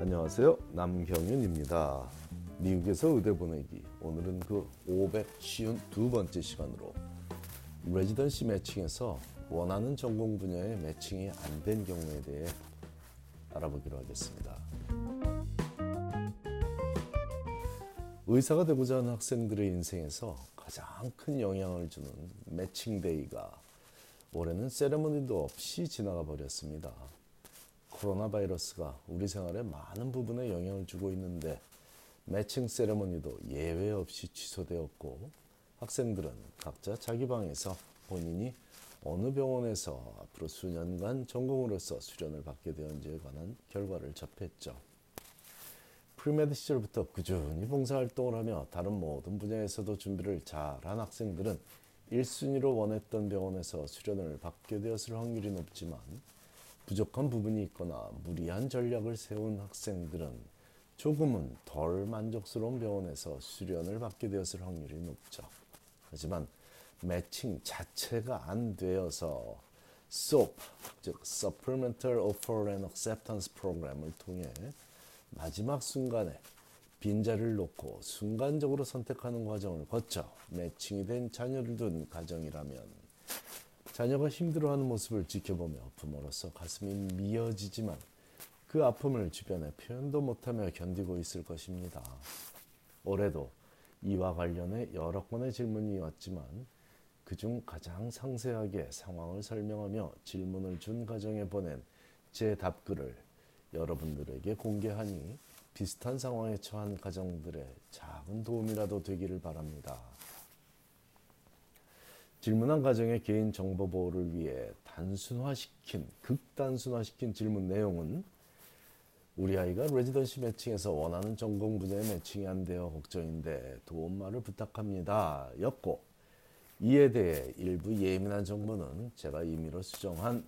안녕하세요, 남경윤입니다. 미국에서 의대 보내기, 오늘은 그 552번째 시간으로 레지던시 매칭에서 원하는 전공 분야의 매칭이 안 된 경우에 대해 알아보기로 하겠습니다. 의사가 되고자 하는 학생들의 인생에서 가장 큰 영향을 주는 매칭데이가 올해는 세레머니도 없이 지나가 버렸습니다. 코로나 바이러스가 우리 생활에 많은 부분에 영향을 주고 있는데 매칭 세레머니도 예외 없이 취소되었고, 학생들은 각자 자기 방에서 본인이 어느 병원에서 앞으로 수년간 전공으로서 수련을 받게 되었는지에 관한 결과를 접했죠. 프리메드 시절부터 꾸준히 봉사활동을 하며 다른 모든 분야에서도 준비를 잘한 학생들은 1순위로 원했던 병원에서 수련을 받게 되었을 확률이 높지만, 부족한 부분이 있거나 무리한 전략을 세운 학생들은 조금은 덜 만족스러운 병원에서 수련을 받게 되었을 확률이 높죠. 하지만 매칭 자체가 안 되어서 SOAP, 즉 Supplemental Offer and Acceptance Program을 통해 마지막 순간에 빈자리를 놓고 순간적으로 선택하는 과정을 거쳐 매칭이 된 자녀를 둔 가정이라면, 자녀가 힘들어하는 모습을 지켜보며 부모로서 가슴이 미어지지만 그 아픔을 주변에 표현도 못하며 견디고 있을 것입니다. 올해도 이와 관련해 여러 건의 질문이 왔지만, 그중 가장 상세하게 상황을 설명하며 질문을 준 가정에 보낸 제 답글을 여러분들에게 공개하니 비슷한 상황에 처한 가정들의 작은 도움이라도 되기를 바랍니다. 질문한 가정의 개인정보 보호를 위해 극단순화시킨 질문 내용은, 우리 아이가 레지던시 매칭에서 원하는 전공 분야의 매칭이 안 되어 걱정인데 도움말을 부탁합니다 였고, 이에 대해 일부 예민한 정보는 제가 임의로 수정한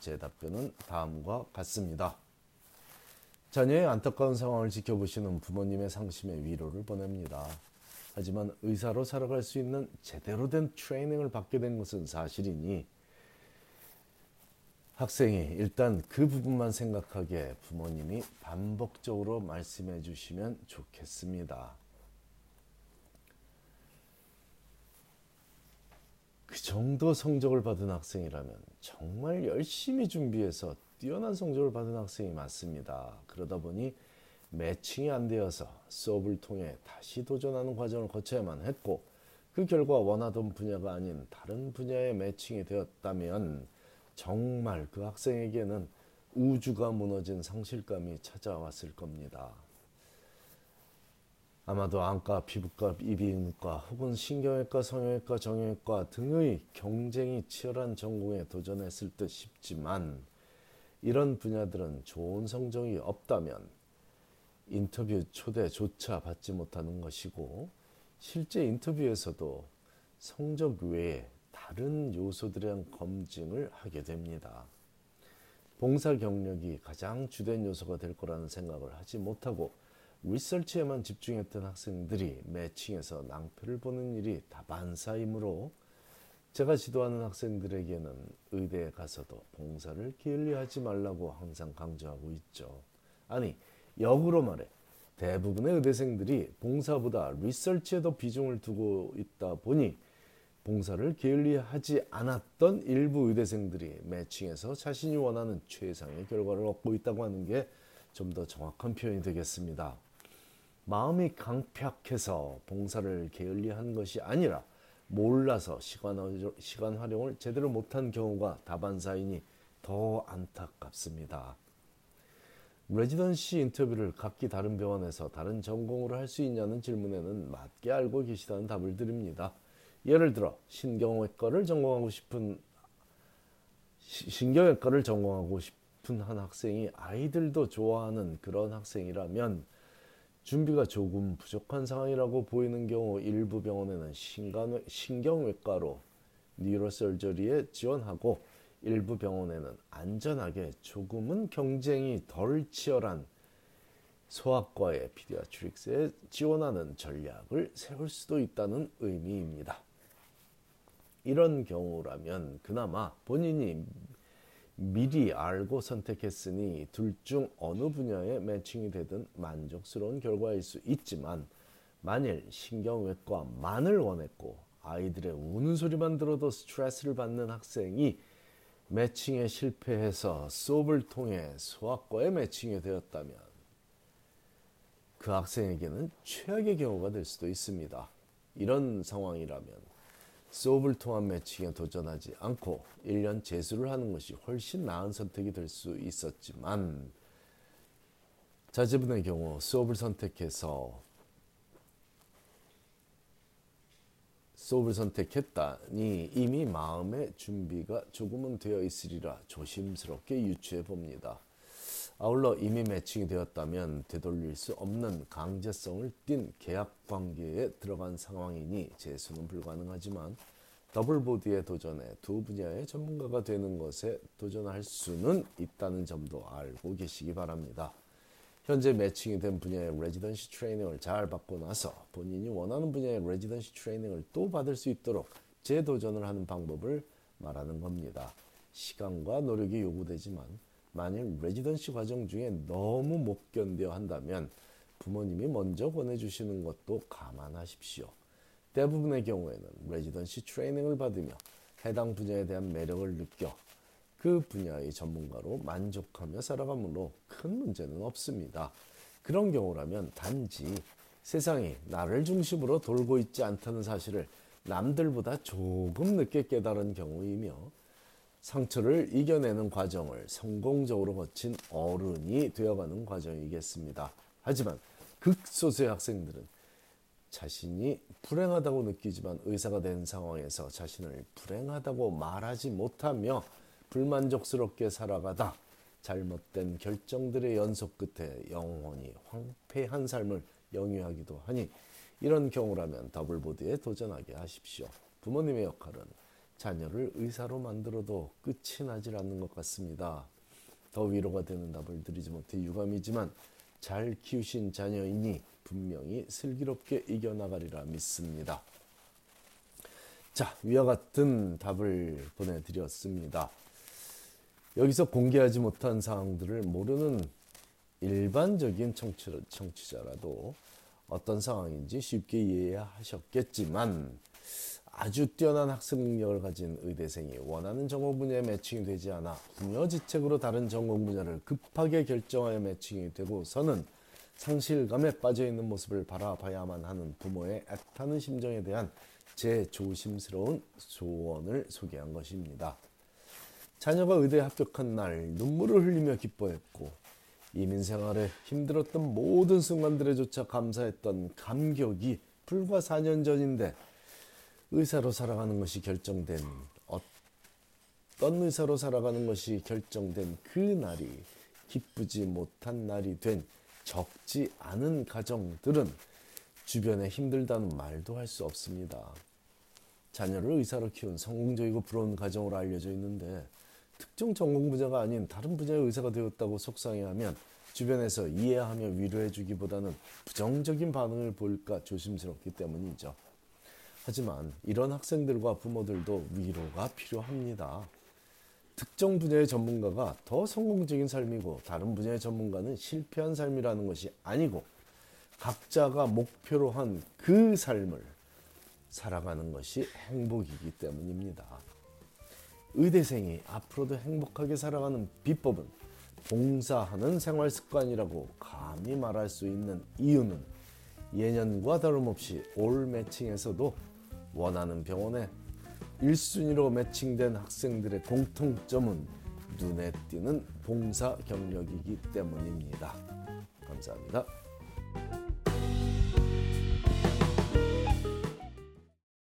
제 답변은 다음과 같습니다. 자녀의 안타까운 상황을 지켜보시는 부모님의 상심에 위로를 보냅니다. 하지만 의사로 살아갈 수 있는 제대로 된 트레이닝을 받게 된 것은 사실이니, 학생이 일단 그 부분만 생각하게 부모님이 반복적으로 말씀해 주시면 좋겠습니다. 그 정도 성적을 받은 학생이라면 정말 열심히 준비해서 뛰어난 성적을 받은 학생이 맞습니다. 그러다 보니 매칭이 안 되어서 수업을 통해 다시 도전하는 과정을 거쳐야만 했고, 그 결과 원하던 분야가 아닌 다른 분야의 매칭이 되었다면 정말 그 학생에게는 우주가 무너진 상실감이 찾아왔을 겁니다. 아마도 안과, 피부과, 이비인후과 혹은 신경외과, 성형외과, 정형외과 등의 경쟁이 치열한 전공에 도전했을 듯 싶지만, 이런 분야들은 좋은 성적이 없다면 인터뷰 초대조차 받지 못하는 것이고, 실제 인터뷰에서도 성적 외에 다른 요소들에 대한 검증을 하게 됩니다. 봉사 경력이 가장 주된 요소가 될 거라는 생각을 하지 못하고 리서치에만 집중했던 학생들이 매칭에서 낭패를 보는 일이 다반사이므로, 제가 지도하는 학생들에게는 의대에 가서도 봉사를 게을리하지 말라고 항상 강조하고 있죠. 아니, 역으로 말해 대부분의 의대생들이 봉사보다 리서치에 더 비중을 두고 있다 보니, 봉사를 게을리하지 않았던 일부 의대생들이 매칭에서 자신이 원하는 최상의 결과를 얻고 있다고 하는 게 좀 더 정확한 표현이 되겠습니다. 마음이 강팍해서 봉사를 게을리한 것이 아니라 몰라서 시간 활용을 제대로 못한 경우가 다반사이니 더 안타깝습니다. 레지던시 인터뷰를 각기 다른 병원에서 다른 전공으로 할 수 있냐는 질문에는 맞게 알고 계시다는 답을 드립니다. 예를 들어 신경외과를 전공하고 싶은 한 학생이 아이들도 좋아하는 그런 학생이라면, 준비가 조금 부족한 상황이라고 보이는 경우 일부 병원에는 신경외과로 뉴로서저리에 지원하고, 일부 병원에는 안전하게 조금은 경쟁이 덜 치열한 소아과의 피디아트릭스에 지원하는 전략을 세울 수도 있다는 의미입니다. 이런 경우라면 그나마 본인이 미리 알고 선택했으니 둘 중 어느 분야에 매칭이 되든 만족스러운 결과일 수 있지만, 만일 신경외과만을 원했고 아이들의 우는 소리만 들어도 스트레스를 받는 학생이 매칭에 실패해서 수업을 통해 소아과에 매칭이 되었다면 그 학생에게는 최악의 경우가 될 수도 있습니다. 이런 상황이라면 수업을 통한 매칭에 도전하지 않고 1년 재수를 하는 것이 훨씬 나은 선택이 될 수 있었지만, 자제분의 경우 수업을 선택했다니 이미 마음의 준비가 조금은 되어 있으리라 조심스럽게 유추해 봅니다. 아울러 이미 매칭이 되었다면 되돌릴 수 없는 강제성을 띤 계약관계에 들어간 상황이니 재수는 불가능하지만, 더블보디에 도전해 두 분야의 전문가가 되는 것에 도전할 수는 있다는 점도 알고 계시기 바랍니다. 현재 매칭이 된 분야의 레지던시 트레이닝을 잘 받고 나서 본인이 원하는 분야의 레지던시 트레이닝을 또 받을 수 있도록 재도전을 하는 방법을 말하는 겁니다. 시간과 노력이 요구되지만, 만일 레지던시 과정 중에 너무 못 견뎌 한다면 부모님이 먼저 권해주시는 것도 감안하십시오. 대부분의 경우에는 레지던시 트레이닝을 받으며 해당 분야에 대한 매력을 느껴 그 분야의 전문가로 만족하며 살아가므로 큰 문제는 없습니다. 그런 경우라면 단지 세상이 나를 중심으로 돌고 있지 않다는 사실을 남들보다 조금 늦게 깨달은 경우이며, 상처를 이겨내는 과정을 성공적으로 거친 어른이 되어가는 과정이겠습니다. 하지만 극소수의 학생들은 자신이 불행하다고 느끼지만 의사가 된 상황에서 자신을 불행하다고 말하지 못하며 불만족스럽게 살아가다 잘못된 결정들의 연속 끝에 영원히 황폐한 삶을 영위하기도 하니, 이런 경우라면 더블보드에 도전하게 하십시오. 부모님의 역할은 자녀를 의사로 만들어도 끝이 나질 않는 것 같습니다. 더 위로가 되는 답을 드리지 못해 유감이지만, 잘 키우신 자녀이니 분명히 슬기롭게 이겨나가리라 믿습니다. 자, 위와 같은 답을 보내드렸습니다. 여기서 공개하지 못한 사항들을 모르는 일반적인 청취자라도 어떤 상황인지 쉽게 이해하셨겠지만, 아주 뛰어난 학습 능력을 가진 의대생이 원하는 전공 분야에 매칭이 되지 않아 부녀지책으로 다른 전공 분야를 급하게 결정하여 매칭이 되고서는 상실감에 빠져있는 모습을 바라봐야만 하는 부모의 애타는 심정에 대한 제 조심스러운 조언을 소개한 것입니다. 자녀가 의대에 합격한 날 눈물을 흘리며 기뻐했고, 이민 생활에 힘들었던 모든 순간들에 조차 감사했던 감격이 불과 4년 전인데, 어떤 의사로 살아가는 것이 결정된 그 날이 기쁘지 못한 날이 된 적지 않은 가정들은 주변에 힘들다는 말도 할 수 없습니다. 자녀를 의사로 키운 성공적이고 부러운 가정으로 알려져 있는데, 특정 전공 분야가 아닌 다른 분야의 의사가 되었다고 속상해하면 주변에서 이해하며 위로해주기보다는 부정적인 반응을 보일까 조심스럽기 때문이죠. 하지만 이런 학생들과 부모들도 위로가 필요합니다. 특정 분야의 전문가가 더 성공적인 삶이고 다른 분야의 전문가는 실패한 삶이라는 것이 아니고, 각자가 목표로 한 그 삶을 살아가는 것이 행복이기 때문입니다. 의대생이 앞으로도 행복하게 살아가는 비법은 봉사하는 생활 습관이라고 감히 말할 수 있는 이유는, 예년과 다름없이 올 매칭에서도 원하는 병원에 1순위로 매칭된 학생들의 공통점은 눈에 띄는 봉사 경력이기 때문입니다. 감사합니다.